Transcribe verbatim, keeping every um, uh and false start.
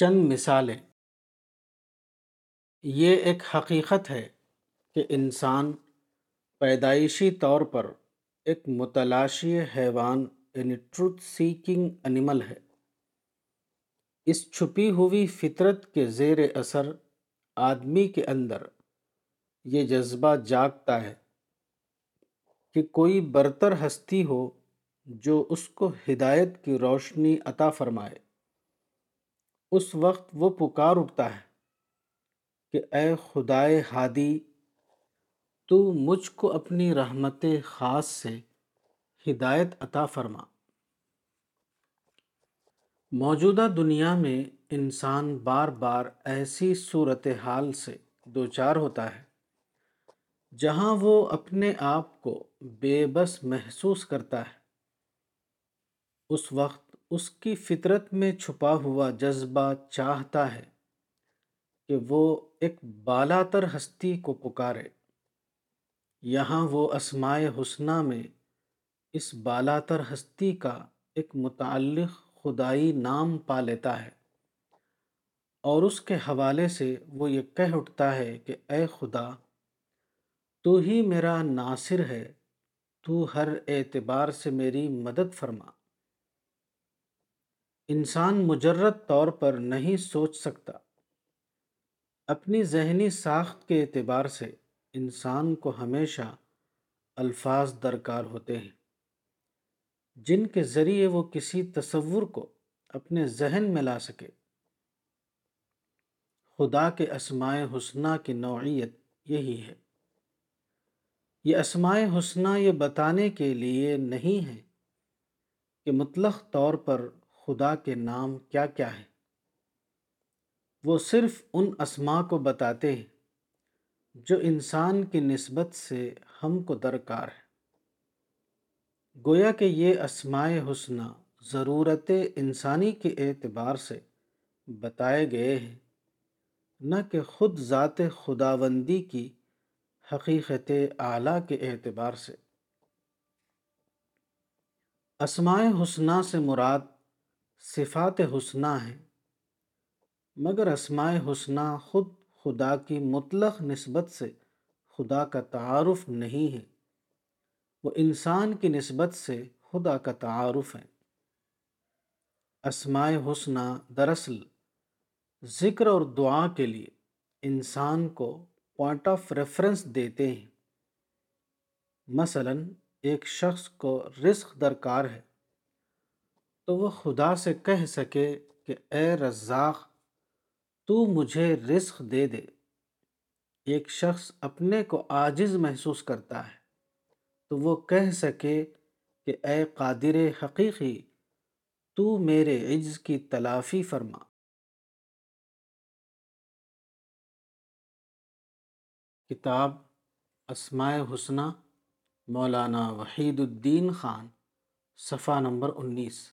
چند مثالیں۔ یہ ایک حقیقت ہے کہ انسان پیدائشی طور پر ایک متلاشی حیوان یعنی ٹروتھ سیکنگ انیمل ہے۔ اس چھپی ہوئی فطرت کے زیر اثر آدمی کے اندر یہ جذبہ جاگتا ہے کہ کوئی برتر ہستی ہو جو اس کو ہدایت کی روشنی عطا فرمائے۔ اس وقت وہ پکار اٹھتا ہے کہ اے خدائے ہادی، تو مجھ کو اپنی رحمت خاص سے ہدایت عطا فرما۔ موجودہ دنیا میں انسان بار بار ایسی صورتحال سے دوچار ہوتا ہے جہاں وہ اپنے آپ کو بے بس محسوس کرتا ہے۔ اس وقت اس کی فطرت میں چھپا ہوا جذبہ چاہتا ہے کہ وہ ایک بالا تر ہستی کو پکارے۔ یہاں وہ اسماء حسنا میں اس بالا تر ہستی کا ایک متعلق خدائی نام پا لیتا ہے اور اس کے حوالے سے وہ یہ کہہ اٹھتا ہے کہ اے خدا، تو ہی میرا ناصر ہے، تو ہر اعتبار سے میری مدد فرما۔ انسان مجرد طور پر نہیں سوچ سکتا، اپنی ذہنی ساخت کے اعتبار سے انسان کو ہمیشہ الفاظ درکار ہوتے ہیں جن کے ذریعے وہ کسی تصور کو اپنے ذہن میں لا سکے۔ خدا کے اسماء حسنا کی نوعیت یہی ہے۔ یہ اسماء حسنا یہ بتانے کے لیے نہیں ہے کہ مطلق طور پر خدا کے نام کیا کیا ہے، وہ صرف ان اسماء کو بتاتے ہیں جو انسان کی نسبت سے ہم کو درکار ہے۔ گویا کہ یہ اسماء حسنا ضرورت انسانی کے اعتبار سے بتائے گئے ہیں، نہ کہ خود ذات خداوندی کی حقیقت اعلیٰ کے اعتبار سے۔ اسماء حسنا سے مراد صفات حسنا ہیں، مگر اسماء حسنا خود خدا کی مطلق نسبت سے خدا کا تعارف نہیں ہے، وہ انسان کی نسبت سے خدا کا تعارف ہے۔ اسماء حسنا دراصل ذکر اور دعا کے لیے انسان کو پوائنٹ آف ریفرنس دیتے ہیں۔ مثلا ایک شخص کو رزق درکار ہے تو وہ خدا سے کہہ سکے کہ اے رزاق، تو مجھے رزق دے دے۔ ایک شخص اپنے کو عاجز محسوس کرتا ہے تو وہ کہہ سکے کہ اے قادر حقیقی، تو میرے عجز کی تلافی فرما۔ کتاب اسماء حسنا، مولانا وحید الدین خان، صفحہ نمبر انیس۔